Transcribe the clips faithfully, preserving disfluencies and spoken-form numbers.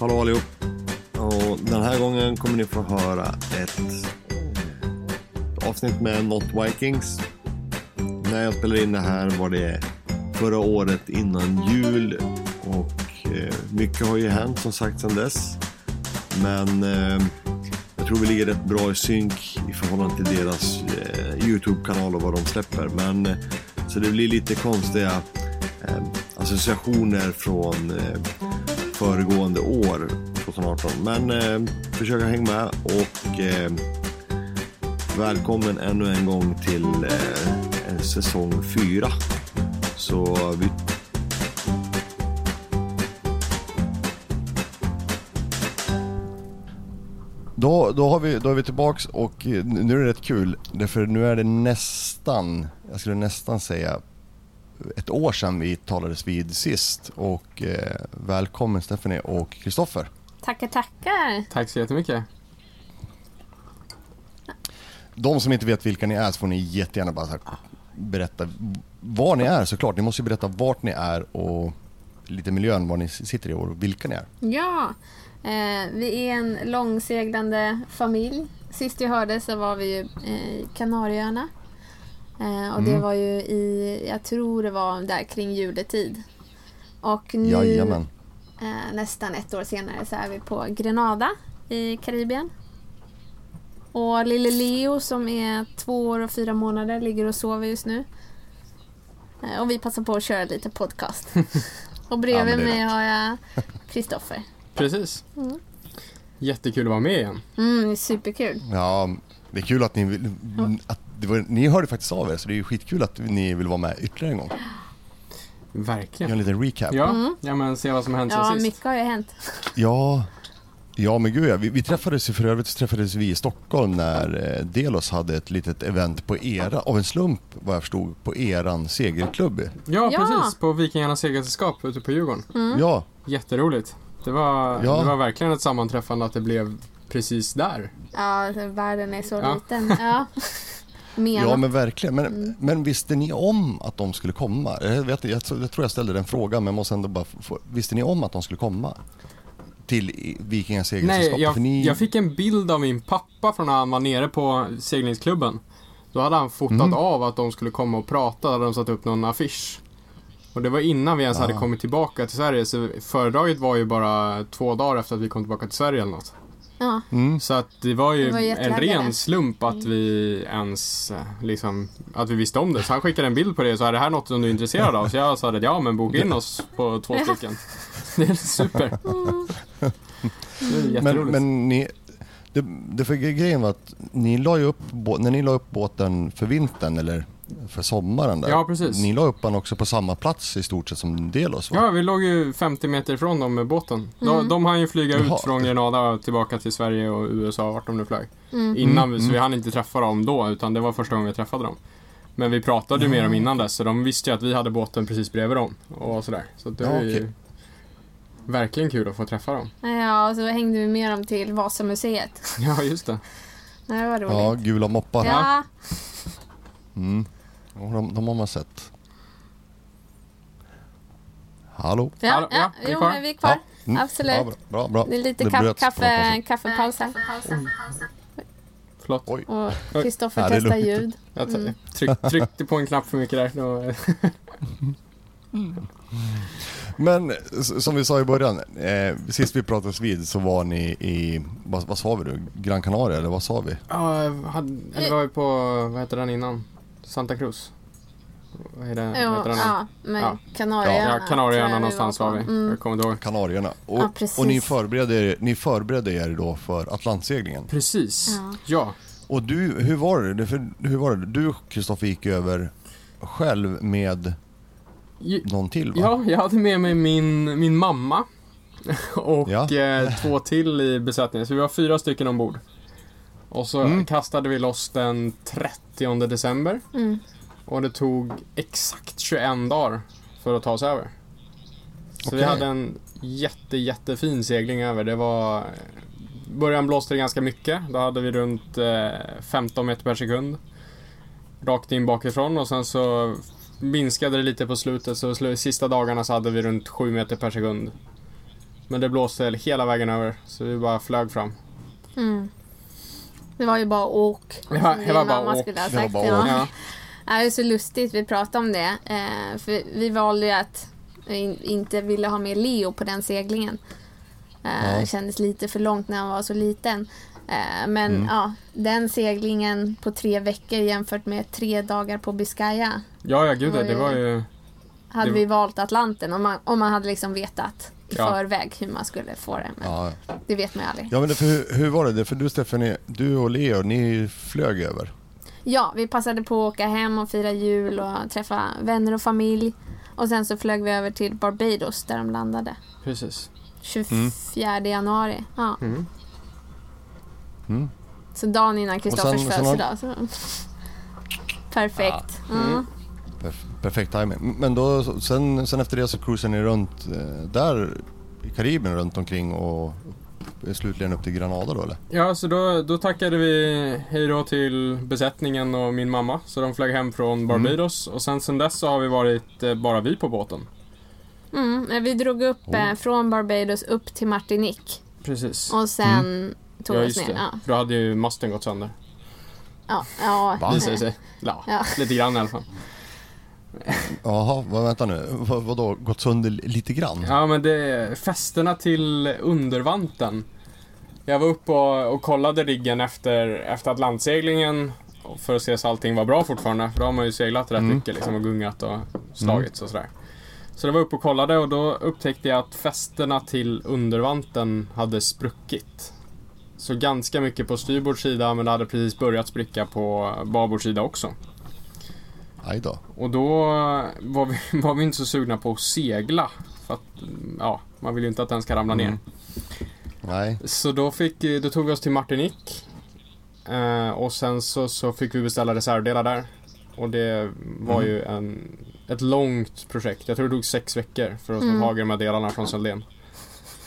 Hallå allihop. Och den här gången kommer ni få höra ett avsnitt med Knot Vikings. När jag spelade in det här var det förra året innan jul. Och eh, mycket har ju hänt som sagt sedan dess. Men eh, jag tror vi ligger rätt bra i synk i förhållande till deras eh, YouTube-kanal och vad de släpper. Men, eh, så det blir lite konstiga eh, associationer från eh, föregående år tjugo arton. Men eh, försöka hänga med och eh, välkommen ännu en gång till eh, säsong fyra. Så vi Då, då, har vi, då är vi tillbaks och nu är det rätt kul, för nu är det nästan, jag skulle nästan säga ett år sedan vi talades vid sist, och eh, välkommen Stephanie och Kristoffer. Tackar, tackar. Tack så jättemycket. De som inte vet vilka ni är så får ni jättegärna bara berätta var ni är, såklart. Ni måste ju berätta vart ni är och lite miljön, var ni sitter i och vilka ni är. Ja. Eh, vi är en långseglande familj. Sist jag hörde så var vi ju i Kanarierna. Eh, och mm. det var ju i, jag tror det var där kring juletid. Och nu eh, nästan ett år senare så är vi på Grenada i Karibien. Och lille Leo som är två år och fyra månader ligger och sover just nu. Eh, och vi passar på att köra lite podcast. Och bredvid ja, mig har jag Kristoffer. Precis. Mm. Jättekul att vara med igen. Mm, superkul. Ja, det är kul att ni att det var, ni hörde faktiskt av er, så det är ju skitkul att ni vill vara med ytterligare en gång. Verkligen. Gör en liten recap. Ja, mm. ja men se vad som hänt sen ja, sist. Ja, mycket har ju hänt. Ja. Ja, men gud, ja. vi, vi träffades ju för övrigt träffades vi i Stockholm när Delos hade ett litet event på era, av en slump vad jag förstod, på eran segelklubb. Ja, ja. Precis, på Vikingarnas segelsällskap ute på Djurgården. Mm. Ja. Jätteroligt. Det var, ja. det var verkligen ett sammanträffande att det blev precis där. Ja, världen är så ja. liten. Ja. ja, men verkligen. Men, mm. men visste ni om att de skulle komma? Jag, vet, jag, jag tror jag ställde den frågan, men jag måste ändå bara få, visste ni om att de skulle komma till Vikingarnas segelsällskap? Nej, jag, ni... jag fick en bild av min pappa från när han var nere på seglingsklubben. Då hade han fotat mm. av att de skulle komma och prata, där de satt upp någon affisch. Och det var innan vi ens hade kommit tillbaka till Sverige. Så föredraget var ju bara två dagar efter att vi kom tillbaka till Sverige eller något. Ja. Mm. Så att det var ju det var en ren slump att vi ens liksom, att vi visste om det. Så han skickade en bild på det och sa, är det här något som du är intresserad av? Så jag sa, ja men boka in oss på två stycken. Det är super. Mm. Det är men, men ni... Det, det för grejen var att ni la ju upp, när ni la upp båten för vintern eller för sommaren där. Ja, precis. Ni la upp den också på samma plats i stort sett som Delos, va? Ja, vi låg ju femtio meter ifrån dem med båten. Mm. De, de hann ju flyga Jaha. ut från Grenada tillbaka till Sverige och U S A vart de nu flög. Mm. Innan vi, så vi hann inte träffa dem då, utan det var första gången vi träffade dem. Men vi pratade ju med dem innan dess, så de visste ju att vi hade båten precis bredvid dem och sådär. Så det ja, var ju... Okay. Verkligen kul att få träffa dem. Ja, och så hängde vi med dem till Vasamuseet. Ja, just det. Nej, det var roligt. Ja, gula moppar. Ja. Mm. Och de, de har man sett. Hallå? Ja, Hallå, ja. ja. Är jo, men vi är kvar. Ja. Absolut. Ja, bra, bra, bra. Det är lite det ka- kaffe, kaffepaus här. Mm. Förlåt. Oj. Och Kristoffer testar ljud. Mm. Jag tryckte på en knapp för mycket där. Mm. Men som vi sa i början, eh, sist vi pratades vid så var ni i, vad, vad sa vi då? Gran Canaria eller vad sa vi? Ja, eller var vi på, vad heter den innan? Santa Cruz. Vad är det? Jo, vad heter den? Ja, men ja. Kanarierna. Ja, Kanarierna någonstans var vi. Mm. Jag kommer ihåg. Kanarierna. Och, ja, och ni, förberedde er, ni förberedde er då för Atlantseglingen. Precis, ja. ja. Och du, hur var det? För, hur var det? Du, Kristoffer, gick över själv med... Någon till, va? Ja, jag hade med mig min, min mamma och ja. eh, två till i besättningen. Så vi var fyra stycken ombord. Och så mm. kastade vi loss den trettionde december. Mm. Och det tog exakt tjugoen dagar för att ta oss över. Så okay. vi hade en jätte, jättefin segling över. Det var... Början blåste det ganska mycket. Då hade vi runt eh, femton meter per sekund. Rakt in bakifrån och sen så... minskade det lite på slutet, så sista dagarna så hade vi runt sju meter per sekund. Men det blåste hela vägen över, så vi bara flög fram. Mm. Det var ju bara åk. Ja, det var bara åk. Det var bara åk. Ja. Det är så lustigt, vi pratade om det. Eh, för vi valde ju att in, inte ville ha med Leo på den seglingen. Eh, mm. Kändes lite för långt när han var så liten. Eh, men mm. ja, den seglingen på tre veckor jämfört med tre dagar på Biscaya. Ja, ja gud, det, det var ju... Hade det... vi valt Atlanten om man, om man hade liksom vetat i ja. förväg hur man skulle få det. Men ja. Det vet man ju aldrig. Ja, men det, för hur, hur var det? För du, Stephanie, du och Leo, ni flög över. Ja, vi passade på att åka hem och fira jul och träffa vänner och familj. Och sen så flög vi över till Barbados där de landade. Precis. tjugofjärde januari. Ja. Mm. Mm. Så dagen innan Kristoffers födelsedag. Så... Perfekt. Ja. Mm. Mm. Perf- perfekt timing. Men då, sen, sen efter det så cruisade ni runt eh, där i Karibien runt omkring och slutligen upp till Grenada då, eller? Ja, så då, då tackade vi hej då till besättningen och min mamma. Så de flög hem från Barbados. Mm. Och sen, sen dess så har vi varit eh, bara vi på båten. Mm, vi drog upp eh, oh. från Barbados upp till Martinique. Precis. Och sen mm. tog ja, oss ner. Ja. För då hade ju masten gått sönder. Ja, ja. Visar sig. Ja, ja. Lite grann i alla fall. Jaha, vänta nu. Vad, vad då? Gått sönder lite grann? Ja, men det fästerna till undervanten. Jag var uppe och, och kollade riggen efter, efter Atlantseglingen för att se så allting var bra fortfarande. För då har man ju seglat rätt mm. mycket liksom, och gungat och slagits mm. och sådär. Så jag var uppe och kollade och då upptäckte jag att fästerna till undervanten hade spruckit. Så ganska mycket på styrbordssida, men det hade precis börjat spricka på babordsida också. Då. Och då var vi, var vi inte så sugna på att segla för att, ja, man vill ju inte att den ska ramla ner. Mm. Nej. Så då, fick, då tog vi oss till Martinique eh, och sen så, så fick vi beställa reservdelar där. Och det var mm. ju en, ett långt projekt. Jag tror det tog sex veckor för att mm. ta tag i de här delarna från Selden.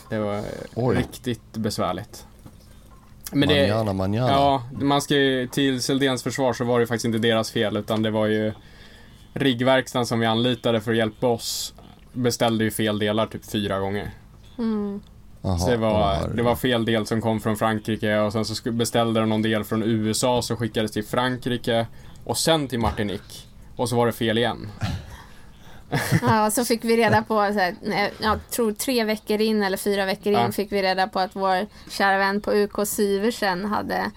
Det var Oj. riktigt besvärligt. Men det, manjana, manjana. Ja, man ska ju, till Seldens försvar så var det faktiskt inte deras fel, utan det var ju Riggverkstaden som vi anlitade för att hjälpa oss beställde ju fel delar typ fyra gånger. Mm. Aha, så det var, det var fel del som kom från Frankrike och sen så beställde de någon del från U S A som skickades till Frankrike och sen till Martinique och så var det fel igen. Ja, så fick vi reda på så här, jag tror tre veckor in eller fyra veckor in ja. fick vi reda på att vår kära vän på U K Syversen hade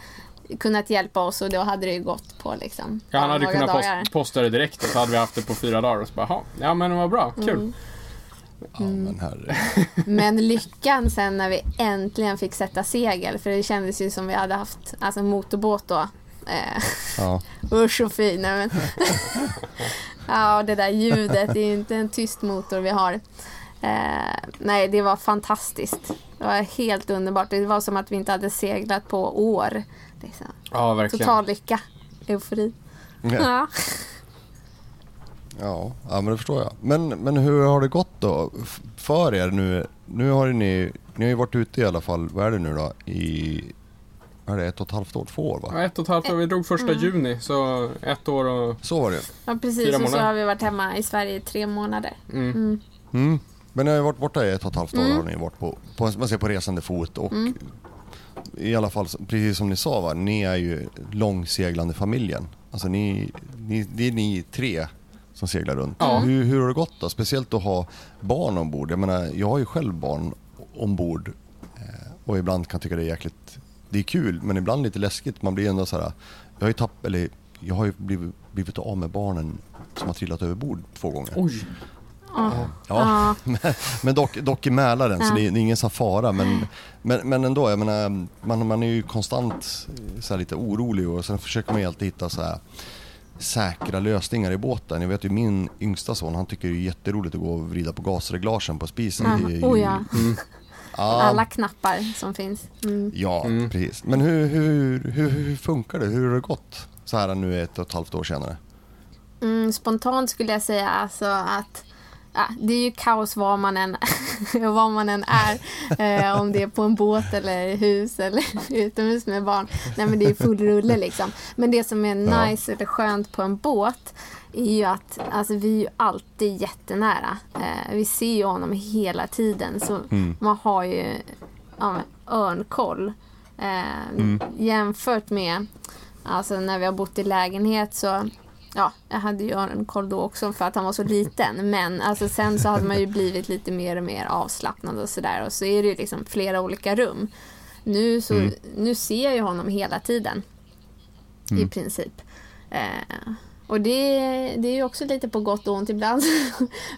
kunnat hjälpa oss och då hade det ju gått på liksom. Ja, han hade kunnat post, posta det direkt och så hade vi haft det på fyra dagar och så bara, ja men det var bra, kul. Mm. Ja, men, herre. Men lyckan sen när vi äntligen fick sätta segel, för det kändes ju som vi hade haft alltså motorbåt då. Ja. Usch och fin, men ja, det där ljudet, det är ju inte en tyst motor vi har. Eh, nej, det var fantastiskt. Det var helt underbart. Det var som att vi inte hade seglat på år. Liksom. Ja, verkligen. Total lycka. Eufori. Ja. Ja. Ja, men det förstår jag. Men, men hur har det gått då för er nu? Nu har ni, ni har ju varit ute i alla fall, vad är det nu då? I... Är det ett och ett halvt år, två år va? Ja, ett och ett halvt år. Vi drog första mm. juni, så ett år och så var det. Ja, precis. Fyra och månader. Så har vi varit hemma i Sverige i tre månader. Mm. Mm. Mm. Men ni har ju varit borta i ett och ett halvt år. Mm. Har ni varit på, på, man ser på resande fot och mm. i alla fall, precis som ni sa va, ni är ju långseglande familjen. Alltså ni, ni, det är ni tre som seglar runt. Mm. Hur, hur har det gått då? Speciellt att ha barn ombord. Jag menar, jag har ju själv barn ombord och ibland kan tycka det är jäkligt. Det är kul, men ibland lite läskigt. Man blir ändå så här, jag har ju tapp, eller jag har ju blivit, blivit av med barnen som har trillat över bord två gånger. Oj. Ja. Ja. Ja. Men dock, dock i Mälaren, ja. Så det är, det är ingen så fara, men, men, men ändå, jag menar, man, man är ju konstant så här lite orolig och sen försöker man ju alltid hitta så här säkra lösningar i båten. Jag vet ju min yngsta son, han tycker det är jätteroligt att gå och vrida på gasreglagen på spisen. Mm. Det är ju, oh, ja. Mm. Ah. Alla knappar som finns. Mm. Ja, mm. precis. Men hur, hur, hur, hur funkar det? Hur har det gått så här nu ett och ett halvt år senare? Mm, spontant skulle jag säga alltså att ja, det är ju kaos var man än, var man än är. Eh, om det är på en båt eller i hus eller utomhus med barn. Nej, men det är full rulle liksom. Men det som är nice ja. eller skönt på en båt är ju att alltså, vi är ju alltid jättenära. Eh, vi ser ju honom hela tiden. Så mm. man har ju ja, örnkoll. Eh, mm. Jämfört med alltså, när vi har bott i lägenhet så... Ja, jag hade ju örnkoll då också för att han var så liten. Men alltså, sen så hade man ju blivit lite mer och mer avslappnad och sådär. Och så är det ju liksom flera olika rum. Nu, så, mm. nu ser jag ju honom hela tiden. Mm. I princip. Eh, och det, det är ju också lite på gott och ont. Ibland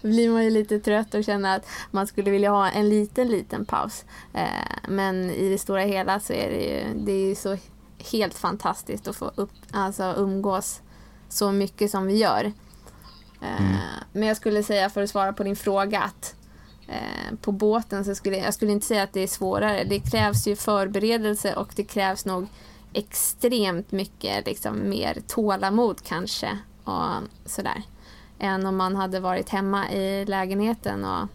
blir man ju lite trött och känner att man skulle vilja ha en liten, liten paus. Eh, men i det stora hela så är det ju, det är ju så helt fantastiskt att få upp, alltså umgås så mycket som vi gör. Eh, mm. Men jag skulle säga, för att svara på din fråga, att eh, på båten så skulle jag skulle inte säga att det är svårare. Det krävs ju förberedelse och det krävs nog extremt mycket liksom, mer tålamod kanske och sådär, än om man hade varit hemma i lägenheten och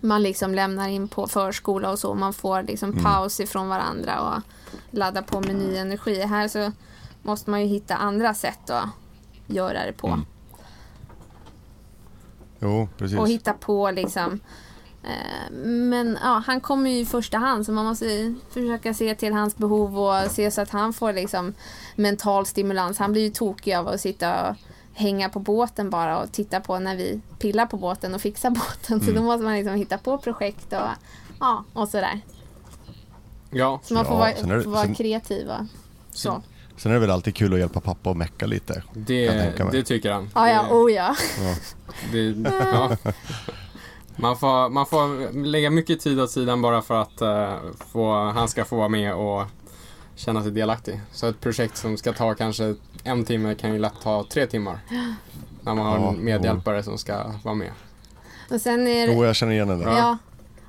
man liksom lämnar in på förskola och så. Man får liksom mm. paus ifrån varandra och ladda på med ny energi. Här så måste man ju hitta andra sätt att göra det på. Mm. Jo, precis. Och hitta på liksom. Men ja, han kommer ju i första hand, så man måste försöka se till hans behov och se så att han får liksom mental stimulans. Han blir ju tokig av att sitta och hänga på båten bara och titta på när vi pillar på båten och fixar båten. Mm. Så då måste man liksom hitta på projekt och, ja, och sådär. Ja. Så man får vara, ja, det, får vara sen, kreativ och så. Sen är det väl alltid kul att hjälpa pappa och mecka lite. Det, det tycker han. Ja, ja, oh ja. ja. Det, ja. Man får, man får lägga mycket tid åt sidan bara för att uh, få, han ska få vara med och känna sig delaktig. Så ett projekt som ska ta kanske en timme kan ju lätt ta tre timmar. När man ja, har en medhjälpare och... som ska vara med. Och sen är det... oh, jag känner igen det. Ja.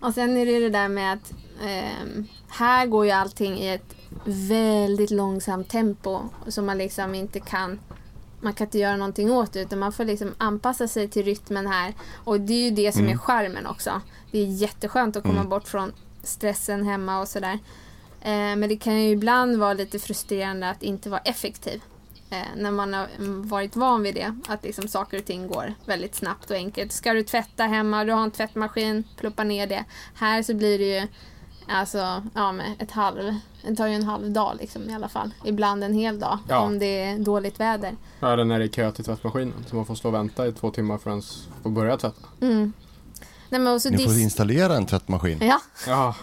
Och sen är det det där med att eh, här går ju allting i ett väldigt långsamt tempo som man liksom inte kan... Man kan inte göra någonting åt det, utan man får liksom anpassa sig till rytmen här. Och det är ju det som mm. är charmen också. Det är jätteskönt att komma mm. bort från stressen hemma och sådär. Eh, men det kan ju ibland vara lite frustrerande att inte vara effektiv. Eh, när man har varit van vid det. Att liksom saker och ting går väldigt snabbt och enkelt. Ska du tvätta hemma, du har en tvättmaskin, pluppa ner det. Här så blir det ju alltså, ja, med ett halv... Det tar ju en halv dag liksom, i alla fall. Ibland en hel dag, ja. Om det är dåligt väder. Ja, den är i kö till tvättmaskinen. Så man får stå och vänta i två timmar förrän får börja tvätta. Mm. Nej, men också ni får dis- installera en tvättmaskin. Ja. Ja.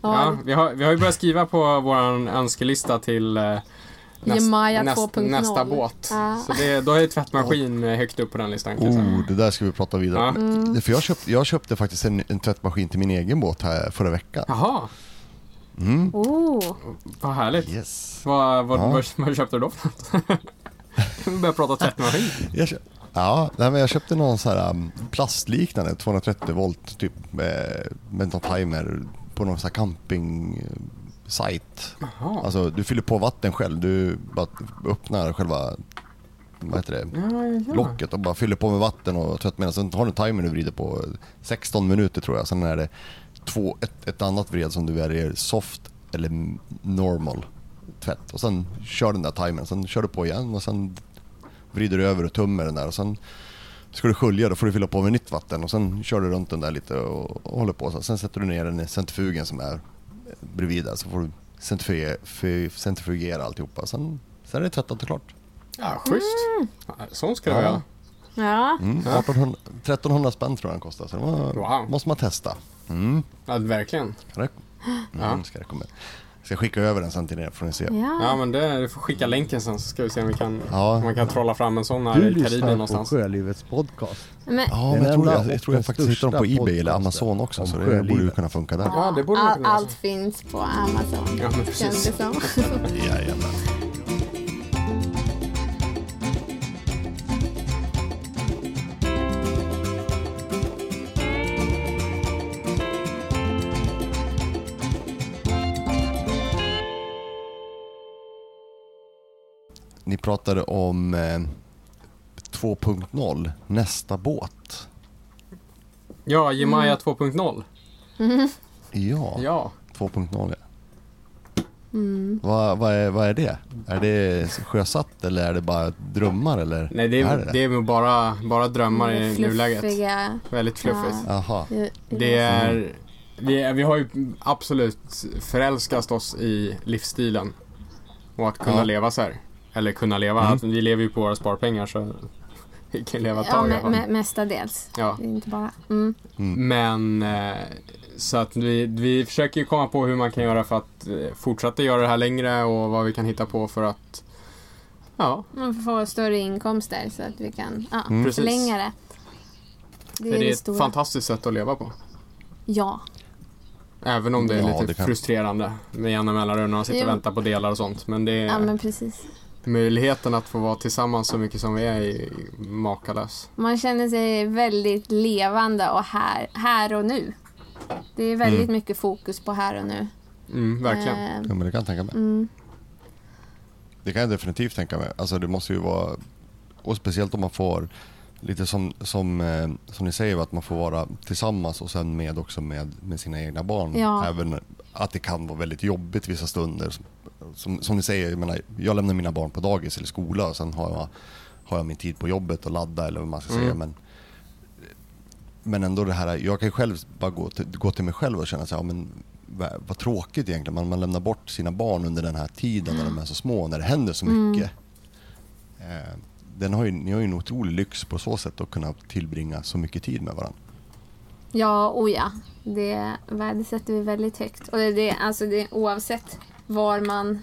Ja, vi, har, vi har ju börjat skriva på vår önskelista till eh, näst, Jemaya näst, nästa båt. Ah. Så det, då är tvättmaskin oh. högt upp på den listan. Oh, det där ska vi prata vidare ja. mm. För jag, köpt, jag köpte faktiskt en, en tvättmaskin till min egen båt här förra veckan. Jaha. Mm. Oh. Vad härligt. Yes. Vad, vad, ja. Vad köpte du då? Vi börjar prata tvättmaskin. Jag köpt, ja, nej, men jag köpte någon så här um, plastliknande tvåhundratrettio volt typ eh, med någon timer på någon så här camping-sajt. Alltså, du fyller på vatten själv. Du bara öppnar själva vad heter det? Ja, ja. Locket och bara fyller på med vatten och tvätt medan. Sen har du en timer du vrider på sexton minuter tror jag. Sen är det Två, ett, ett annat vred som du väljer soft eller normal tvätt och sen kör den där timern, sen kör du på igen och sen vrider du över och tummer den där och sen ska du skölja, då får du fylla på med nytt vatten och sen kör du runt den där lite och, och håller på. Sen sätter du ner den i centrifugen som är bredvid där, så får du centrifugera, centrifugera alltihopa. Sen, sen är det tvättat och klart. Ja, schysst. Mm. Sån ska jag göra. Ja. Mm, trettonhundra spänn tror jag den kostar, så det var, wow. måste man testa. Mm. Ja, verkligen. Mm, ja. Ska, ska skicka över den sen till er, får ni se. Ja, ja men det, du får skicka länken sen så ska vi se om vi kan, ja. Om man kan trolla fram en sån här i Karibien någonstans. Du lyssnar på Sjölivets podcast. Men, ja, men jag tror jag, jag, tror jag faktiskt hittar dem på eBay eller Amazon också. Så det borde ju kunna funka där. Ja, det borde All, kunna allt finns på Amazon. Ja, men precis. Jajamän. Ni pratade om eh, två punkt noll, nästa båt. Ja, Jemaya mm. två punkt noll. Mm. Ja, ja. två punkt noll. Ja. Mm. Vad, vad, är, vad är det? Är det sjösatt eller är det bara drömmar? Eller? Nej, det är, är det? det är bara, bara drömmar i fluffiga. nuläget. Väldigt fluffigt. Ja. Det är, vi, vi har ju absolut förälskat oss i livsstilen och att kunna ja. leva så här. Eller kunna leva. Mm. Att vi lever ju på våra sparpengar så vi kan leva ett tag. Ja, med, mestadels. Ja. Det är inte bara. Mm. Mm. Men... Eh, Så att vi, vi försöker ju komma på hur man kan göra för att fortsätta göra det här längre och vad vi kan hitta på för att ja. man får få större inkomster så att vi kan ja, mm. förlänga det. Det är, det är det ett fantastiskt sätt att leva på. Ja. Även om det är ja, lite det frustrerande med jämna mellanrum och sitter och väntar på delar och sånt. Men det är ja, men precis. möjligheten att få vara tillsammans så mycket som vi är i makalös. Man känner sig väldigt levande och här, här och nu. Det är väldigt mm. mycket fokus på här och nu. Mm, verkligen. Eh, ja, men det kan jag tänka mig. Mm. Det kan jag definitivt tänka mig. Alltså det måste ju vara, och speciellt om man får lite som, som, eh, som ni säger, att man får vara tillsammans och sen med också med, med sina egna barn. Ja. Även att det kan vara väldigt jobbigt vissa stunder. Som, som, som ni säger, jag menar, jag lämnar mina barn på dagis eller skola och sen har jag, har jag min tid på jobbet och ladda eller vad man ska mm. säga. Men Men ändå det här, jag kan själv bara gå till, gå till mig själv och känna så här, ja, men vad, vad tråkigt egentligen. Man, man lämnar bort sina barn under den här tiden mm. när de är så små och när det händer så mycket. Mm. Eh, den har ju, ni har ju en otrolig lyx på så sätt att kunna tillbringa så mycket tid med varandra. Ja, och ja. Det värdesätter vi väldigt högt. Och det, det, alltså det, oavsett var man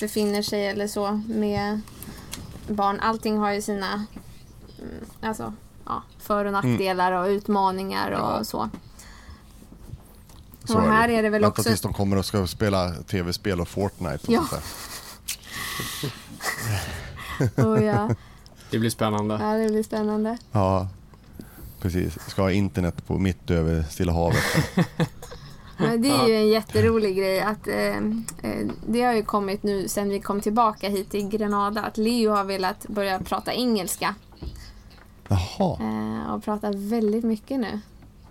befinner sig eller så med barn. Allting har ju sina... Alltså... Ja, för- och nackdelar och utmaningar och ja. så. så. Och här är det, är det väl Vänta också... tills de kommer och ska spela tv-spel och Fortnite och ja. sånt där. oh, ja. Det blir spännande. Ja, det blir spännande. Ja, precis. Ska ha internet på mitt över Stilla havet. Men det är ju en jätterolig grej att eh, det har ju kommit nu sen vi kom tillbaka hit till Grenada att Leo har velat börja prata engelska. Jaha. Och pratar väldigt mycket nu.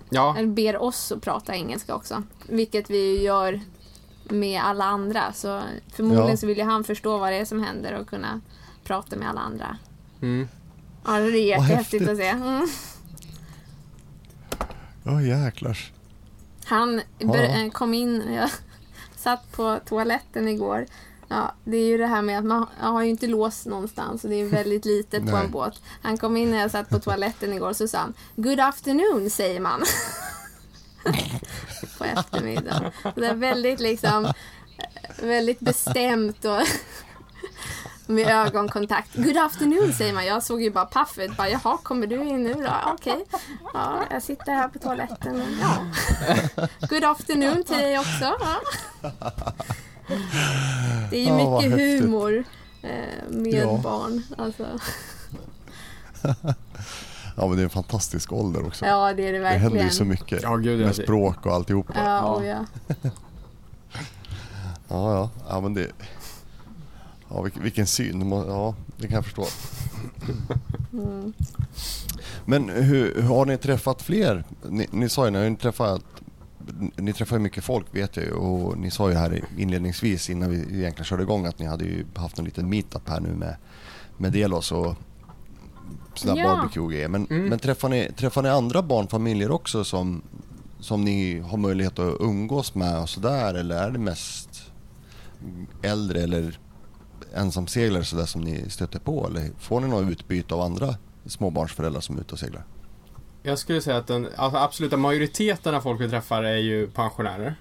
Ja. Eller ber oss att prata engelska också. Vilket vi gör med alla andra. Så förmodligen ja. så vill ju han förstå vad det är som händer och kunna prata med alla andra. Mm. Ja, det är jättehäftigt att se. Mm. Oh, jäklars. Han ber- ja. kom in, jag satt på toaletten igår. Ja, det är ju det här med att man har ju inte låst någonstans och det är väldigt litet på en båt. Han kom in när jag satt på toaletten igår så sa han, good afternoon säger man. på eftermiddagen. Det är väldigt liksom väldigt bestämt och med ögonkontakt. Good afternoon säger man. Jag såg ju bara paffet. Bara, jaha, kommer du in nu då? Okej. Okay. Ja, jag sitter här på toaletten. Ja. Good afternoon till dig också. Ja. Det är ju ja, mycket humor med ja. barn alltså. Ja, men det är en fantastisk ålder också. Ja, det är det verkligen. Det händer ju så mycket ja, gud, med språk och alltihopa. Ja, ja. ja, ja. Ja, men det ja, vilken syn. Ja, det kan jag förstå. Mm. Men hur, hur har ni träffat fler? Ni, ni sa ju när ni träffat Ni träffar ju mycket folk vet jag ju och ni sa ju här inledningsvis innan vi egentligen körde igång att ni hade ju haft en liten meetup här nu med, med Delos och sådär ja. barbecue-grejer. Men, mm. men träffar, ni, träffar ni andra barnfamiljer också som, som ni har möjlighet att umgås med och sådär eller är det mest äldre eller ensamseglare sådär som ni stöter på eller får ni något utbyte av andra småbarnsföräldrar som är ute och seglar? Jag skulle säga att den alltså absoluta majoriteten av folk vi träffar är ju pensionärer.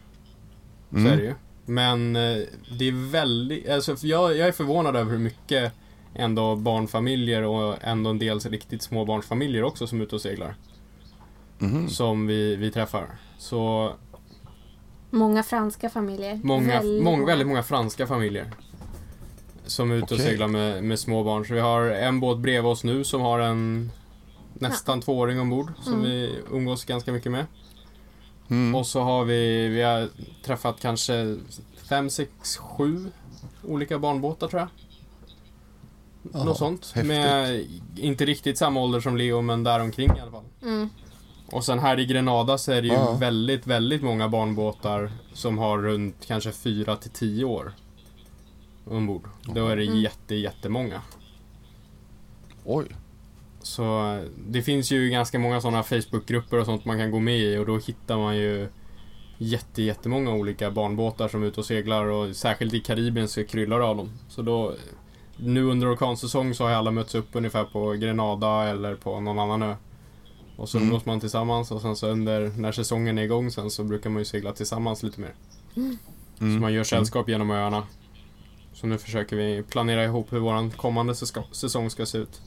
Mm. Så är det ju. Men det är väldigt... Alltså jag, jag är förvånad över hur mycket ändå barnfamiljer och ändå en del riktigt små barnfamiljer också som är ute och seglar. Mm. Som vi, vi träffar. Så... Många franska familjer. Många, väldigt. Många, väldigt många franska familjer. Som är ute okay. och seglar med, med små barn. Så vi har en båt bredvid oss nu som har en... Nästan ja. tvååring ombord som mm. vi umgås ganska mycket med. Mm. Och så har vi vi har träffat kanske fem, sex, sju olika barnbåtar tror jag. Aha, något sånt. Häftigt. Med inte riktigt samma ålder som Leo men däromkring i alla fall. Mm. Och sen här i Grenada så är det ju ja. väldigt, väldigt många barnbåtar som har runt kanske fyra till tio år ombord. Då är det mm. jätte, jättemånga. Oj. Så det finns ju ganska många sådana Facebookgrupper och sånt man kan gå med i, och då hittar man ju jätte, jättemånga olika barnbåtar som är ute och seglar, och särskilt i Karibien så kryllar av dem. Så då, nu under orkansäsong så har alla möts upp ungefär på Grenada eller på någon annan ö. Och så umgås mm. man tillsammans, och sen så under, när säsongen är igång sen så brukar man ju segla tillsammans lite mer. Mm. Så man gör sällskap mm. genom öarna. Så nu försöker vi planera ihop hur våran kommande säs- säsong ska se ut.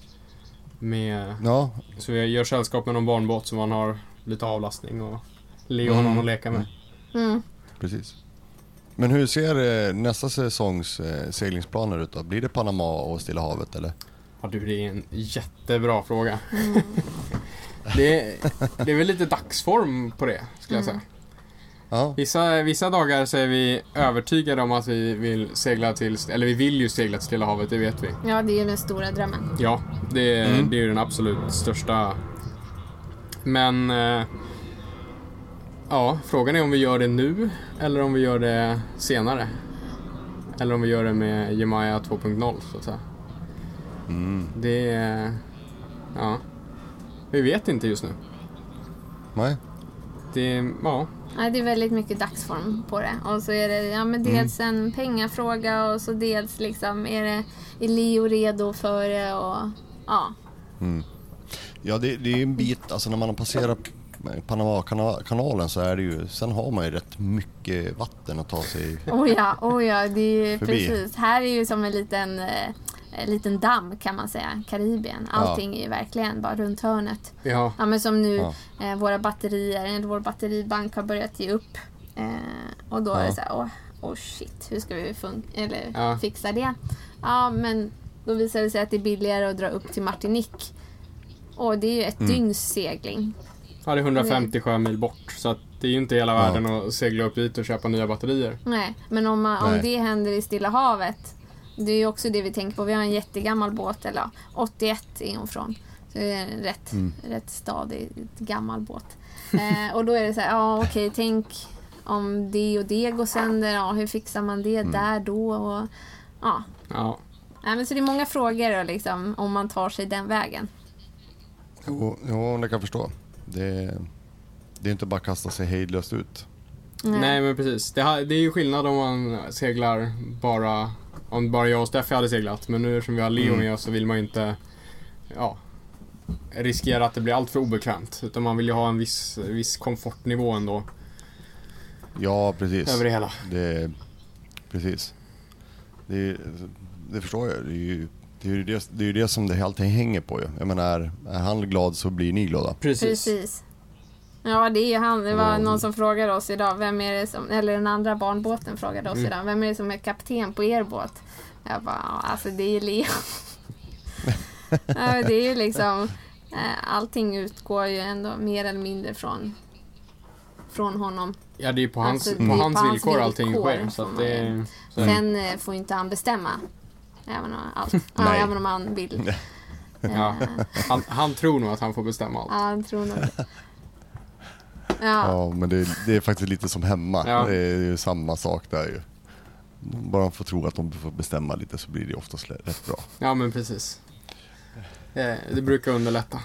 Med, ja. Så vi gör sällskap med någon barnbåt så man har lite avlastning och Leon mm. att leka med. Mm. Precis. Men hur ser nästa säsongs seglingsplaner ut då? Blir det Panama och Stilla havet eller? Ja du, det är en jättebra fråga. Mm. det, är, det är väl lite dagsform på det skulle jag säga. Mm. Ja. Vissa, vissa dagar så är vi övertygade om att vi vill segla till, eller vi vill ju segla till Stilla havet, det vet vi. Ja, det är ju den stora drömmen. Ja, det, mm. det är ju den absolut största. Men eh, ja, frågan är om vi gör det nu eller om vi gör det senare. Eller om vi gör det med Jemaya två punkt noll så att säga. Mm. Det är, ja, vi vet inte just nu. Nej. Det, ja. Ja, det är väldigt mycket dagsform på det. Och så är det ja, men dels mm. en pengafråga, och så dels liksom är det är Leo redo för det, och ja. Mm. Ja, det, det är en bit, alltså när man har passerat Panama-kanalen så är det ju, sen har man ju rätt mycket vatten att ta sig. Oh ja, oh ja, det är ju precis. Här är ju som en liten en liten damm kan man säga, Karibien. Allting ja. är ju verkligen bara runt hörnet. Ja. Ja, men som nu ja. eh, våra batterier, vår batteribank har börjat ge upp. Eh, och då ja. är det så här, åh oh, oh shit, hur ska vi fun- eller ja. fixa det? Ja, men då visar det sig att det är billigare att dra upp till Martinique. Och det är ju ett mm. dygns segling. Ja, det är hundrafemtio sjömil bort, så att det är ju inte hela världen ja. att segla upp dit och köpa nya batterier. Nej, men om, man, Nej. om det händer i Stilla havet, det är ju också det vi tänker på. Vi har en jättegammal båt, eller åttioett är hon från. Så det är en rätt, mm. rätt stadig gammal båt. eh, och då är det så här, ja okej, tänk om det och det går sönder. Ja, hur fixar man det mm. där då? Och, ja. Ja. Ja, men så det är många frågor då, liksom, om man tar sig den vägen. Jo, jo det kan jag förstå. Det, det är inte bara kasta sig hejdlöst ut. Nej, Nej men precis. Det, det är ju skillnad om man seglar bara... Om bara jag och Steffi hade seglat. Men nu som vi har Leo med oss så vill man ju inte ja, riskera att det blir allt för obekvämt. Utan man vill ju ha en viss, viss komfortnivå ändå. Ja, precis. Över det hela. Det, precis. Det, det förstår jag. Det är ju det, är ju det, det, är ju det som det alltid hänger på. Ju. Jag menar, är han glad så blir ni glada. Precis. precis. Ja, det är ju han. Det var någon som frågade oss idag, vem är det som, eller den andra barnbåten frågade oss mm. idag, vem är det som är kapten på er båt? Jag bara, alltså det är ju Leo. Ja, det är ju liksom, allting utgår ju ändå mer eller mindre från från honom. Ja, det är på hans, alltså, på hans, på hans villkor, villkor allting sker. Så att det är, så. Sen får inte han bestämma. Även om, allt, ja, även om han vill. Ja. Han, han tror nog att han får bestämma allt. Ja, han tror nog det. Ja. ja, men det är, det är faktiskt lite som hemma. Ja. Det är ju samma sak där ju. Bara de får tro att de får bestämma lite så blir det oftast rätt bra. Ja, men precis. Det, det brukar underlätta.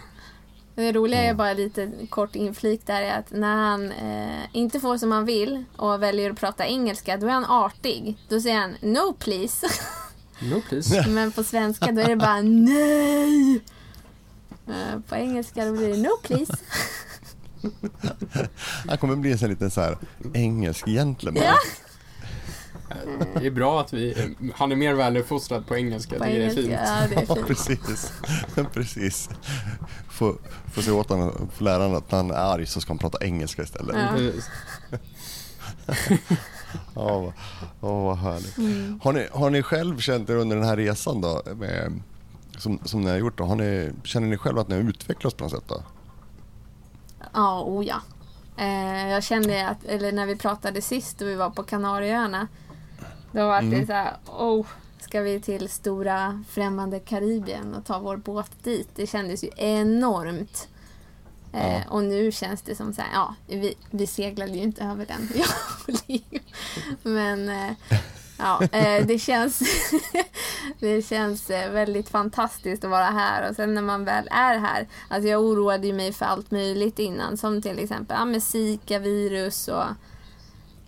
Det roliga är bara lite kort inflik där är att när han eh, inte får som han vill och väljer att prata engelska, då är han artig. Då säger han, no please. No please. Men på svenska då är det bara, nej. Eh, på engelska då blir det, no please. Han kommer bli en sån liten så här engelsk gentleman. Ja. Det är bra att vi han är mer väluppfostrad på engelska, på det engelska, är fint. Ja, det är fint. Ja, precis. precis. Få få se åt honom, få lära honom att han är arg så ska han prata engelska istället. Ja. Ja, åh, vad härligt. Mm. Har ni har ni själv känt er under den här resan då med, som som ni har gjort då? Har ni, känner ni själv att ni har utvecklats på något sätt då? Ja, oh ja. Eh, jag kände att, eller när vi pratade sist och vi var på Kanarierna, då var det mm. så här, oh, ska vi till stora främmande Karibien och ta vår båt dit? Det kändes ju enormt. Ja. Eh, och nu känns det som så här, ja, vi, vi seglade ju inte över den. Men eh, ja, eh, det känns det känns väldigt fantastiskt att vara här. Och sen när man väl är här, alltså jag oroade ju mig för allt möjligt innan, som till exempel ja, med Zika virus och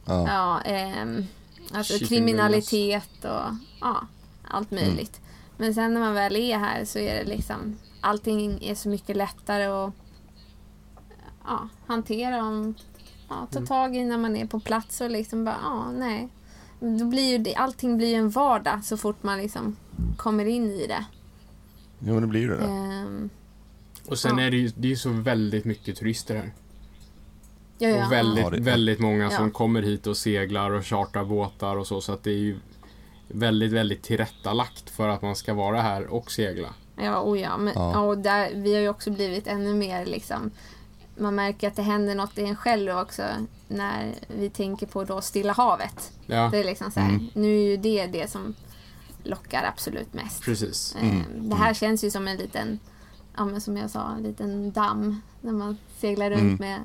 ja, ja eh, alltså kriminalitet och ja, allt möjligt. Mm. Men sen när man väl är här så är det liksom, allting är så mycket lättare att ja, hantera om, ja, ta tag i när man är på plats och liksom bara, ja, nej. Då blir ju det, allting blir ju en vardag så fort man liksom kommer in i det. Jo, men det blir ju det. Där. Ehm, och sen ja. är det ju, det är så väldigt mycket turister här. Ja, ja. Och väldigt, ja, det, väldigt många som ja. kommer hit och seglar och chartar båtar och så, så att det är ju väldigt, väldigt tillrättalagt för att man ska vara här och segla. Ja, och ja, men, ja. Och där, vi har ju också blivit ännu mer liksom, man märker att det händer något i en själv också när vi tänker på då Stilla havet. Ja. Det är liksom så här, mm. nu är ju det det som lockar absolut mest. Precis. Mm. Det här mm. känns ju som en liten, ja, men som jag sa, en liten damm när man seglar runt mm. med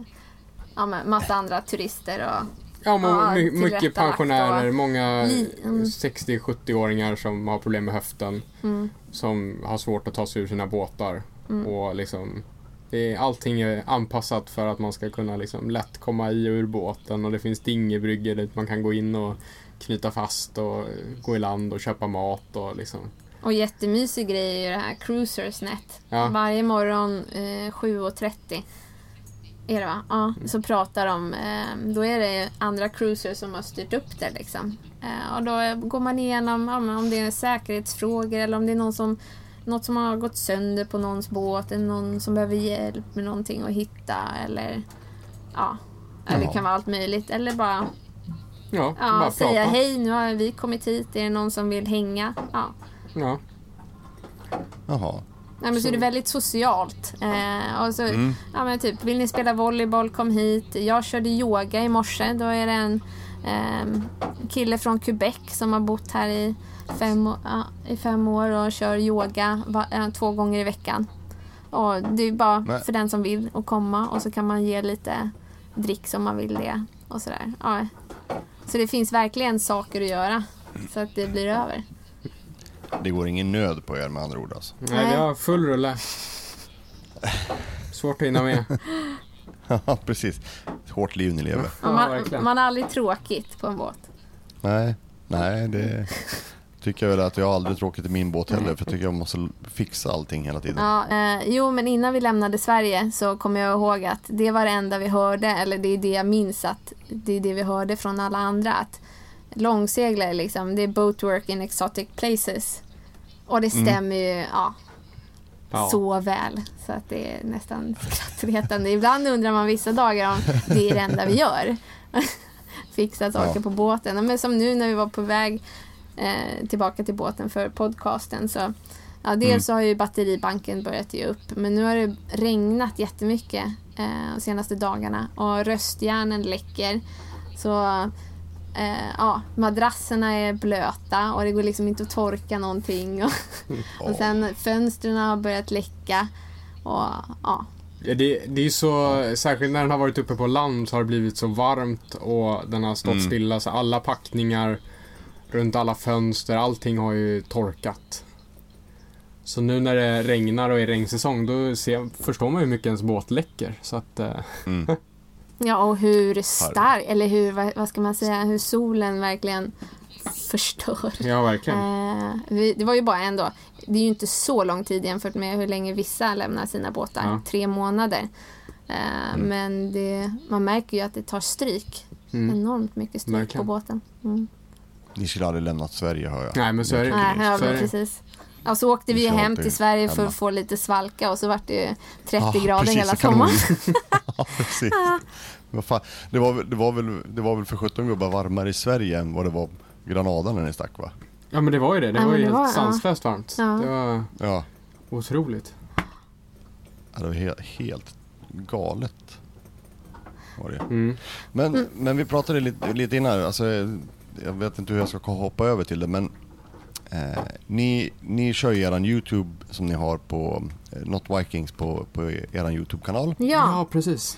ja, men massa andra turister och ja, men ja, my- mycket pensionärer, många li- mm. sextio-sjuttio-åringar som har problem med höften, mm. som har svårt att ta sig ur sina båtar mm. och liksom det är, allting är anpassat för att man ska kunna liksom lätt komma i och ur båten, och det finns dingebryggor dit man kan gå in och knyta fast och gå i land och köpa mat och liksom. Och jättemysig grej är ju det här Cruisersnet. Ja. Varje morgon eh, sju och trettio är det, va? Ja, så pratar de, eh, då är det andra cruiser som har styrt upp det liksom. Eh, och då går man igenom ja, om det är säkerhetsfrågor eller om det är någon som, något som har gått sönder på någons båt eller någon som behöver hjälp med någonting att hitta eller ja, eller det kan vara allt möjligt eller bara ja, ja bara säga prata. Hej, nu har vi kommit hit, är det någon som vill hänga? Ja. Ja. Jaha. Ja, men så är det väldigt socialt. Eh, och så, mm. ja, men typ, vill ni spela volleyboll, kom hit. Jag körde yoga i morse. Då är det en eh, kille från Quebec som har bott här i fem, ja, i fem år och kör yoga va, eh, två gånger i veckan. Och det är bara Nej. för den som vill att komma. Och så kan man ge lite dricks om man vill det. Och sådär. Ja. Så det finns verkligen saker att göra så att det blir över. Det går ingen nöd på er med andra ord alltså. Nej, vi har full rulle. Svårt att hinna med. Ja, precis. Hårt liv ni lever. Ja, man, man är aldrig tråkigt på en båt. Nej, nej, det tycker jag väl att jag aldrig tråkigt i min båt heller. För jag tycker jag måste fixa allting hela tiden. Ja, eh, jo, men innan vi lämnade Sverige så kommer jag ihåg att det var det enda vi hörde. Eller det är det jag minns att det är det vi hörde från alla andra. Att långseglare liksom, det är boatwork in exotic places. Och det stämmer mm. ju ja, ja. så väl. Så att det är nästan skrattretande. Ibland undrar man vissa dagar om det är det enda vi gör. Fixa saker ja. på båten. Men som nu när vi var på väg eh, tillbaka till båten för podcasten. Så, ja, dels mm. så har ju batteribanken börjat ge upp. Men nu har det regnat jättemycket eh, de senaste dagarna. Och röstjärnen läcker. Så... Eh, ja, madrasserna är blöta och det går liksom inte att torka någonting och, och sen fönstren har börjat läcka och ja. Det, det är så, särskilt när den har varit uppe på land så har det blivit så varmt och den har stått mm. stilla, så alla packningar runt alla fönster, allting har ju torkat. Så nu när det regnar och är regnsäsong då ser, förstår man hur mycket ens båt läcker, så att eh. mm. Ja, och hur stark, eller hur, vad ska man säga, hur solen verkligen förstör. Ja, verkligen. Eh, vi, det var ju bara ändå, det är ju inte så lång tid jämfört med hur länge vissa lämnar sina båtar, ja. tre månader. Eh, mm. Men det, man märker ju att det tar stryk, mm. enormt mycket stryk verkligen. på båten. Mm. Ni skulle aldrig lämnat Sverige, hör jag. Nej, men Sverige. Nej, ja, men precis. Ja, så åkte vi, vi hem till Sverige hemma. för att få lite svalka och så var det ju trettio ja, grader precis, hela sommaren. Ja, precis. Ja. Det, var, det, var väl, det var väl för sjutton gubbar varmare i Sverige än vad det var Granada när ni stack, va? Ja, men det var ju det. Det ja, var ju det helt var, sanslöst ja. varmt. Ja. Det var ja. otroligt. Ja, det var helt, helt galet. Var det. Mm. Men, mm. men vi pratade lite, lite innan. Alltså, jag vet inte hur jag ska hoppa över till det, men Eh, ni, ni kör ju eran YouTube som ni har på eh, Knot Vikings på, på eran YouTube-kanal. Ja, ja precis.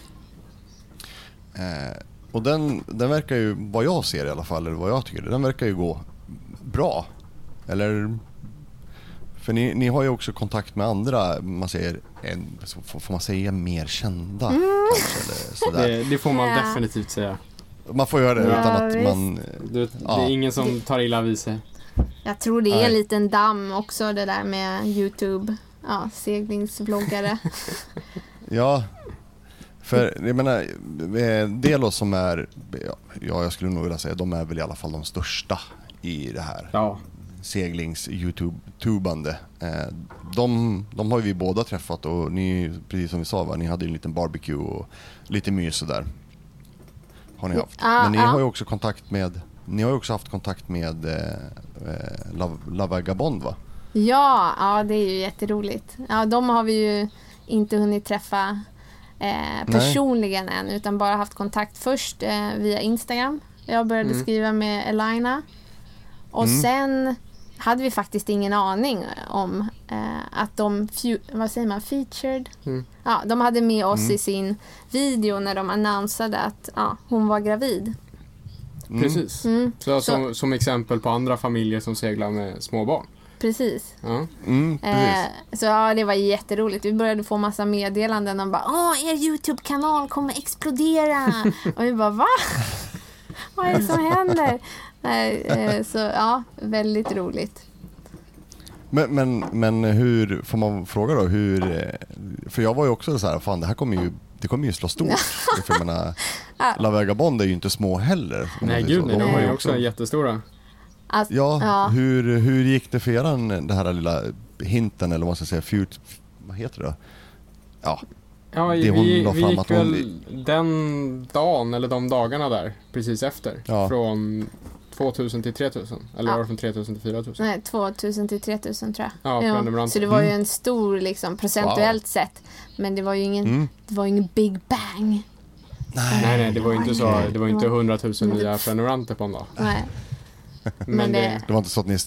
Eh, och den, den verkar ju, vad jag ser i alla fall, eller vad jag tycker, den verkar ju gå bra. Eller... För ni, ni har ju också kontakt med andra, man säger, får man säga mer kända? Mm. Kanske, eller sådär. Det, det får man yeah. definitivt säga. Man får göra det ja, utan att visst. man... Du, ja. Det är ingen som tar illa vid sig. Jag tror det är en liten damm också, det där med YouTube. Ja, seglingsvloggare. Ja, för jag menar, Delos som är, ja, jag skulle nog vilja säga, de är väl i alla fall de största i det här. Ja. Seglings-YouTube-tubande. Eh, de, de har ju vi båda träffat och ni, precis som vi sa, va, ni hade ju en liten barbecue och lite mys sådär. Har ni haft. Ah, Men ni ah. har ju också kontakt med ni har ju också haft kontakt med eh, La, La Vagabond, va? Ja, ja, det är ju jätteroligt. Ja, de har vi ju inte hunnit träffa eh, personligen Nej. än, utan bara haft kontakt först eh, via Instagram. Jag började mm. skriva med Elina. Och mm. sen hade vi faktiskt ingen aning om eh, att de fju- vad säger man, featured. Mm. Ja, de hade med oss mm. i sin video när de annonserade att ja, hon var gravid. Mm. Precis. Mm. Så, så, som, som exempel på andra familjer som seglar med småbarn. Precis. Ja. Mm, precis. Eh, så ja, det var jätteroligt. Vi började få massa meddelanden och bara, åh, er YouTube-kanal kommer explodera. Och vi bara, va? Vad är det som händer? Nej, så ja, väldigt roligt. Men, men, men hur, får man fråga då, hur, för jag var ju också så här, fan det här kommer ju, det kommer ju slå stort. För jag menar, La Vagabond är ju inte små heller. Nej gud, nej, de är ju också jättestora. Alltså, ja, ja. Hur, hur gick det för eran, det här lilla hinten, eller vad ska jag säga, fjut, vad heter det då? Ja. Ja, vi, vi gick väl hon... den dagen, eller de dagarna där, precis efter. Ja. Från tvåtusen till tretusen. Eller ja. var det från tretusen till fyratusen? Nej, tvåtusen till tretusen tror jag. Ja, ja. Så det var ju en stor, liksom, procentuellt wow. sett. Men det var ju ingen, mm. det var ingen big bang. Nej, nej, nej det var ju inte så. Det var ju inte hundratusen nya prenumeranter på en dag. Nej. Men, men det... Det... det var inte så att ni,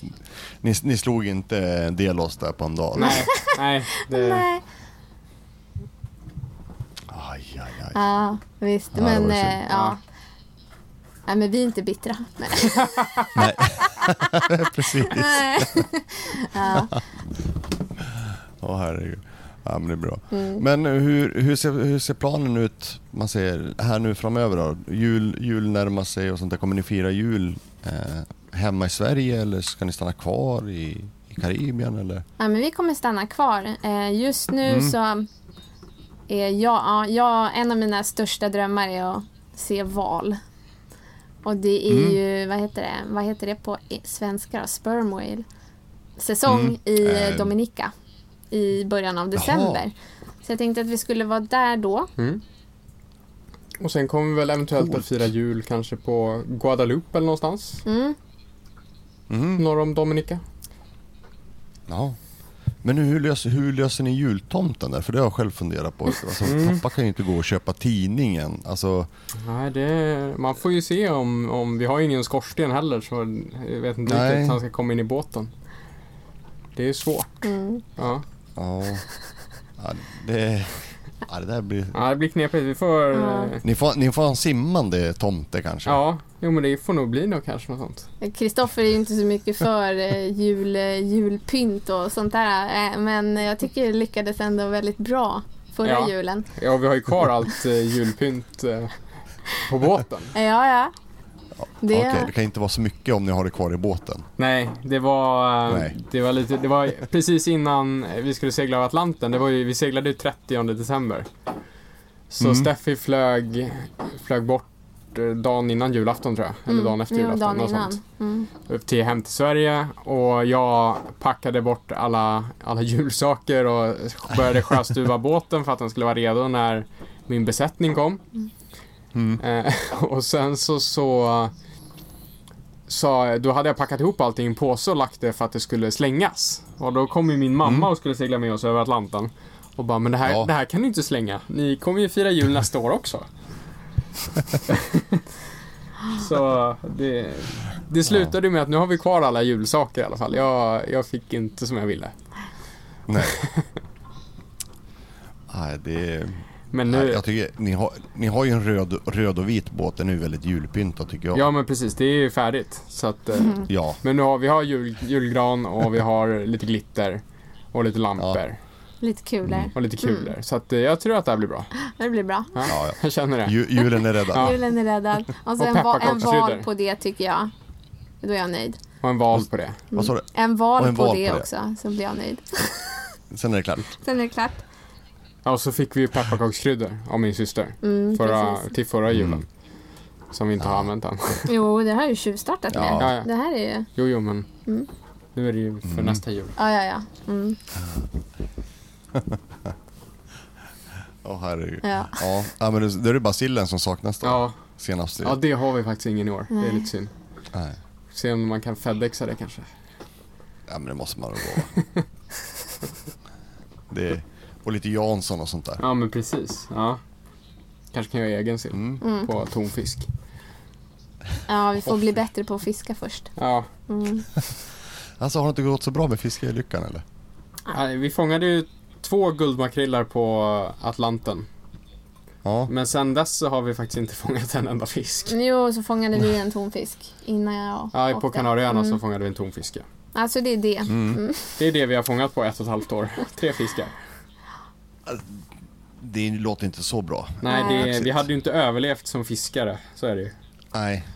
ni, ni slog inte Delos där på en dag. Nej, nej. Det... nej. Aj, aj, aj. Ja, visst. Ja, men, eh, ja. Ja. Nej, men vi är inte bittra. Nej, Nej. precis. Nej. Ja. Åh, herregud. Ja, men det är bra. Mm. Men hur, hur, ser, hur ser planen ut, man ser, här nu framöver då? Jul, jul närmar sig och sånt där. Kommer ni fira jul eh, hemma i Sverige eller ska ni stanna kvar i, i Karibien? Eller? Ja, men vi kommer stanna kvar. Eh, just nu mm. så... Ja, ja, en av mina största drömmar är att se val. Och det är mm. ju, vad heter det? Vad heter det på svenska? Sperm whale. Säsong mm. i äh. Dominica i början av december. Jaha. Så jag tänkte att vi skulle vara där då. Mm. Och sen kommer vi väl eventuellt att fira jul kanske på Guadeloupe eller någonstans. Mm. Mm. Norr om Dominica. Ja. Men hur löser, hur löser ni jultomten där? För det har jag själv funderat på. Alltså, mm. pappa kan ju inte gå och köpa tidningen. Alltså... Nej, det, man får ju se om, om... Vi har ju ingen skorsten heller, så jag vet inte riktigt att han ska komma in i båten. Det är ju svårt. Mm. Ja. Ja. Ja, det, ja, det där blir... Ja, det blir knepigt. Vi får... Mm. Ni, får ni får en simmande tomte kanske. Ja, jo, men det får nog bli nog kanske något sånt. Kristoffer är ju inte så mycket för jul, julpynt och sånt där. Men jag tycker det lyckades ändå väldigt bra förra ja. julen. Ja, vi har ju kvar allt julpynt på båten. Ja, ja. Det... Okej, okay, det kan inte vara så mycket om ni har det kvar i båten. Nej, det var, Nej. Det var, lite, det var precis innan vi skulle segla av Atlanten. Det var ju, vi seglade ju trettionde december. Så mm. Steffi flög, flög bort dagen innan julafton tror jag. Mm. Eller dagen efter jo, julafton. Dagen innan. Sånt. Mm. Upp till hem till Sverige. Och jag packade bort alla, alla julsaker och började sjöstuva båten för att den skulle vara redo när min besättning kom. Mm. Mm. Eh, och sen så, så så då hade jag packat ihop allting i en påse och lagt det för att det skulle slängas. Och då kom ju min mamma mm. och skulle segla med oss över Atlanten. Och bara, men det här, ja. det här kan du inte slänga. Ni kommer ju fira jul nästa år också. Så det, det slutade ja. med att nu har vi kvar alla julsaker i alla fall. Jag, jag fick inte som jag ville. Nej. Nej, det... Men nu... jag tycker, ni, har, ni har ju en röd, röd och vit båt. Den är ju väldigt julpyntad tycker jag. Ja men precis, det är ju färdigt så att, mm. ja. Men nu har vi har jul, julgran. Och vi har lite glitter. Och lite lampor ja. Lite kulor mm. Och lite kulor mm. Så att, jag tror att det här blir bra. Det blir bra ja? Ja, ja. Jag känner det. Ju, Julen är räddad ja. Julen är räddad. Och så och en, va, en val på det tycker jag. Då är jag nöjd. Och en val på det mm. Mm. En val, en val på, på det, det också. Så blir jag nöjd. Sen är det klart. Sen är det klart. Ja, och så fick vi ju pepparkakskryddor av min syster mm, förra, till förra julen. Mm. Som vi inte ja. har använt än. Jo, det här är ju tjuvstartat med. Ja. Ja, ja. Det här är ju... Jo, jo, men mm. nu är det ju för mm. nästa jul. Ja, ja, ja. Mm. Åh, herregud. Ja. Ja. Ja, men det, det är ju basillen som saknas då. Ja. Senast. Ja, det har vi faktiskt ingen i år. Nej. Det är lite synd. Nej. Se om man kan fedexa det kanske. Ja, men det måste man då. Det... Och lite Jansson och sånt där. Ja, men precis. Ja. Kanske kan jag göra egen sill mm. på tonfisk. Ja, vi får bli bättre på att fiska först. Ja. Mm. Alltså, har det inte gått så bra med fiske i lyckan, eller? Nej, vi fångade ju två guldmakrillar på Atlanten. Ja. Men sen dess så har vi faktiskt inte fångat en enda fisk. Jo, så fångade vi en tonfisk innan jag Ja, åkte. På Kanarierna mm. så fångade vi en tonfisk. Alltså, det är det. Mm. Mm. Det är det vi har fångat på ett och ett halvt år. Tre fiskar. Det låter inte så bra. Nej, det, vi hade ju inte överlevt som fiskare. Så är det ju. Nej,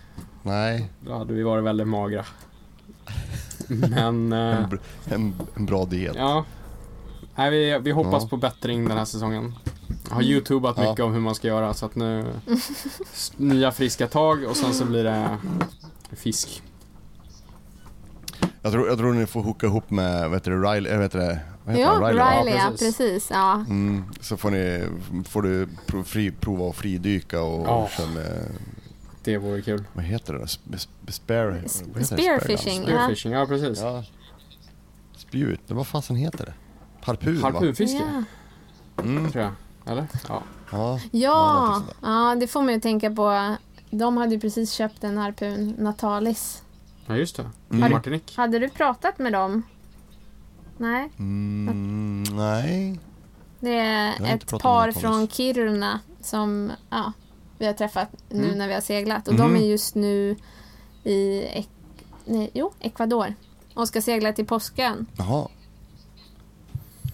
nej. Då hade vi varit väldigt magra. Men en, br- en, en bra diet. Ja. Nej, vi, vi hoppas ja. på bättring den här säsongen. Jag har youtubat mycket ja. om hur man ska göra. Så att nu nya friska tag. Och sen så blir det fisk. Jag tror, jag tror ni får hooka ihop med vet du, Riley, eller vet du, vad heter jo, Riley, Riley ja, precis. precis ja. Mm, så får, ni, får du prov, fri, prova att fridyka och oh. köra med... Det vore kul. Vad heter det då? Spearfishing. Spear Spearfishing, Spearfishing. Ja. Ja, precis. Ja. Spjut, vad fan sen heter det? Harpun, va? Harpunfiske, ja. Mm. tror jag. Eller? Ja, ja, ja. ja det får man ju tänka på. De hade ju precis köpt en harpun, Natalis. Ja, just det. Mm. Martinique. Hade du pratat med dem? Nej. Mm, nej. Det är ett par från Kiruna som ja, vi har träffat nu mm. när vi har seglat. Och mm. de är just nu i e- nej, jo, Ecuador och ska segla till påsken. Jaha.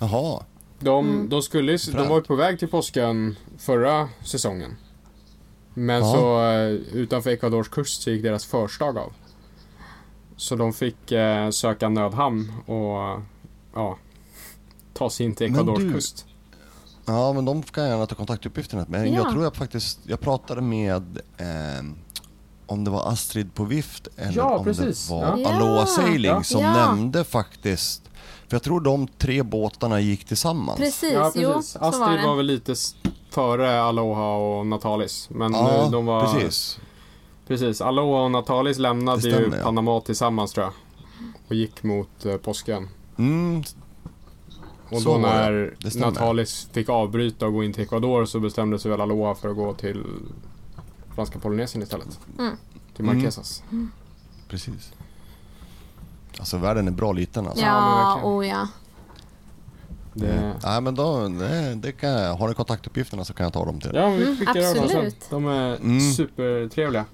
Jaha. De, mm. de, skulle, de var på väg till påsken förra säsongen. Men Aha. så utanför Ecuadors kust så gick deras förstag av. Så de fick eh, söka nödhamn och ja, ta sig in till Ecuadors du, kust. Ja, men de kan gärna ta kontaktuppgifterna. Men ja. jag tror jag faktiskt, jag pratade med eh, om det var Astrid på Vift eller ja, om precis. det var ja. Aloha Sailing ja. som ja. nämnde faktiskt. För jag tror de tre båtarna gick tillsammans. Precis, ja, precis. Jo, Astrid var, var väl lite före Aloha och Natalis. Men ja, nu, de var... precis. Precis, Aloha och Natalis lämnade stämmer, ju Panama ja. tillsammans tror jag. Och gick mot eh, påsken. Mm. Och då när Natalis fick avbryta och gå in till Ecuador så bestämde sig väl Aloha för att gå till franska Polynesien istället. Mm. Till Marquesas. Mm. Mm. Precis. Alltså världen är bra liten alltså. Ja, oh ja. Det... Mm. Nej, men då, det, det kan jag. Har ni kontaktuppgifterna så kan jag ta dem till. Ja, vi skickar mm, dem sen. De är mm. supertrevliga.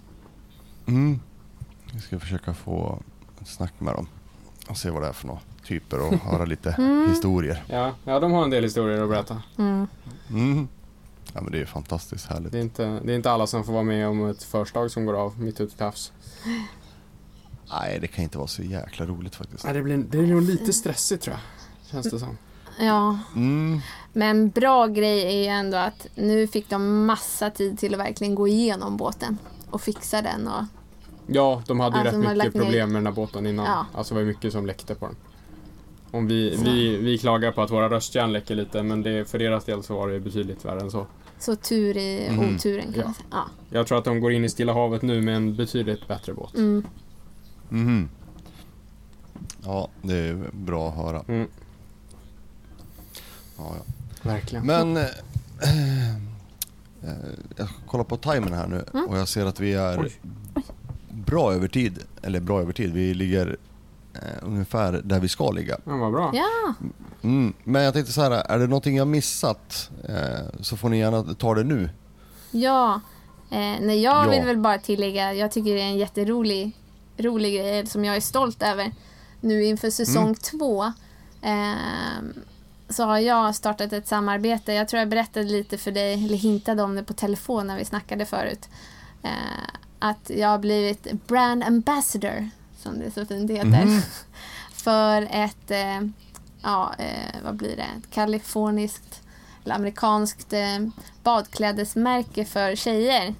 Mm. Vi ska försöka få ett snack med dem och se vad det är för några typer och höra lite mm. historier. Ja, ja, de har en del historier att berätta. Mm. Mm. Ja, men det är ju fantastiskt härligt. Det är, inte, det är inte alla som får vara med om ett förslag som går av mitt ute i havs. Nej, det kan inte vara så jäkla roligt faktiskt. Nej, det blir, det blir nog lite stressigt tror jag, känns det som. Ja, mm. men bra grej är ju ändå att nu fick de massa tid till att verkligen gå igenom båten. Och fixa den och... Ja, de hade ju alltså, rätt mycket problem med den här båten innan. Ja. Alltså det var mycket som läckte på den. Om vi, vi, vi klagar på att våra röstjärn läcker lite. Men det, för deras del så var det betydligt värre än så. Så tur i mm. oturen kan ja. man säga. Ja. Jag tror att de går in i Stilla havet nu med en betydligt bättre båt. Mm. Mm. Ja, det är bra att höra. Mm. Ja, ja. Verkligen. Men... Äh, Jag kollar på timern här nu mm. och jag ser att vi är Oj. bra över tid. Eller bra över tid. Vi ligger eh, ungefär där vi ska ligga. Ja, vad bra. Ja. Mm. Men jag tänkte så här, är det någonting jag missat eh, så får ni gärna ta det nu. Ja, eh, nej, jag ja. vill väl bara tillägga, jag tycker det är en jätterolig rolig grej som jag är stolt över. Nu inför säsong mm. två eh, så har jag startat ett samarbete. Jag tror jag berättade lite för dig, eller hintade om det på telefon när vi snackade förut. Eh, att jag har blivit brand ambassador, som det så fint heter. Mm. För ett, eh, ja, eh, vad blir det? Ett kaliforniskt, eller amerikanskt eh, badklädesmärke för tjejer.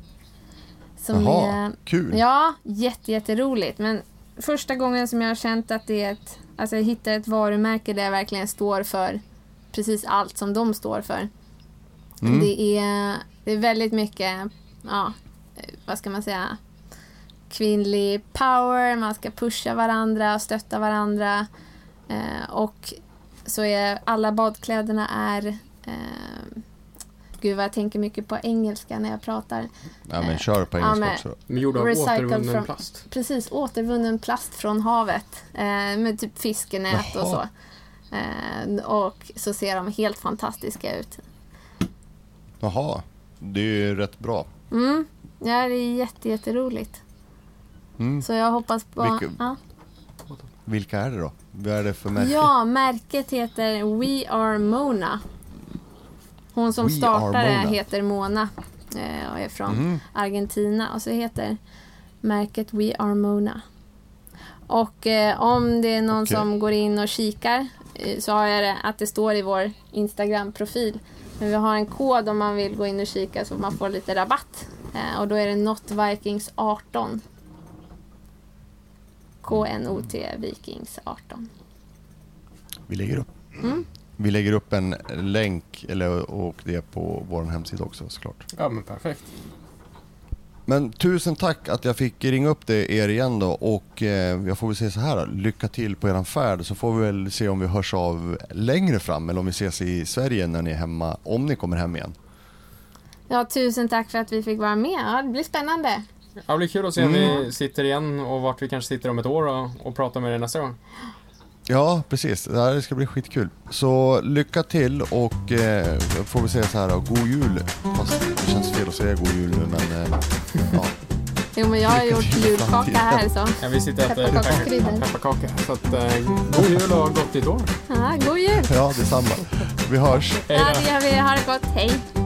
Som Jaha, är, kul. Ja, jätte, jätteroligt. Men första gången som jag har känt att det är ett, alltså jag hittar ett varumärke där jag verkligen står för precis allt som de står för. Mm. Det är, det är väldigt mycket, ja, vad ska man säga, kvinnlig power, man ska pusha varandra och stötta varandra. Eh, och så är alla badkläderna är eh, gud vad jag tänker mycket på engelska när jag pratar. Ja, men kör på engelska ja, också. Men gjord av återvunnen från, plast. Precis, återvunnen plast från havet. Eh, med typ fiskenät Jaha. och så. Eh, och så ser de helt fantastiska ut. Jaha, det är ju rätt bra. Mm, ja, det är jätte, jätteroligt. Mm. Så jag hoppas på... Vilka, ja. vilka är det då? Vad är det för märke? Ja, märket heter We are Mona. Hon som startade heter Mona och är från mm. Argentina. Och så heter märket We are Mona. Och eh, om det är någon okay. som går in och kikar eh, så har jag det att det står i vår Instagram-profil. Men vi har en kod om man vill gå in och kika så man får lite rabatt. Eh, och då är det Knot Vikings arton. K N O T Vikings arton. Vi lägger upp. Mm. Vi lägger upp en länk eller, och det är på vår hemsida också såklart. Ja, men perfekt. Men tusen tack att jag fick ringa upp det er igen då. Och eh, jag får väl säga så här, lycka till på eran färd. Så får vi väl se om vi hörs av längre fram. Eller om vi ses i Sverige när ni är hemma. Om ni kommer hem igen. Ja, tusen tack för att vi fick vara med. Ja, det blir spännande. Ja, det blir kul att se om mm. vi sitter igen. Och vart vi kanske sitter om ett år och, och pratar med er nästa gång. Ja, precis. Det här ska bli skitkul. Så lycka till och eh, får vi säga så här, god jul. Fast det känns fel att säga god jul nu, men eh, ja. Jo, men jag har lycka gjort julkaka här så. Ja, vi sitter efter pepparkaka. Så att, eh, god jul och gott nytt år. Ja, god jul. Ja, detsamma. Vi hörs. Ja, det gör vi. Ha det gott. Hej.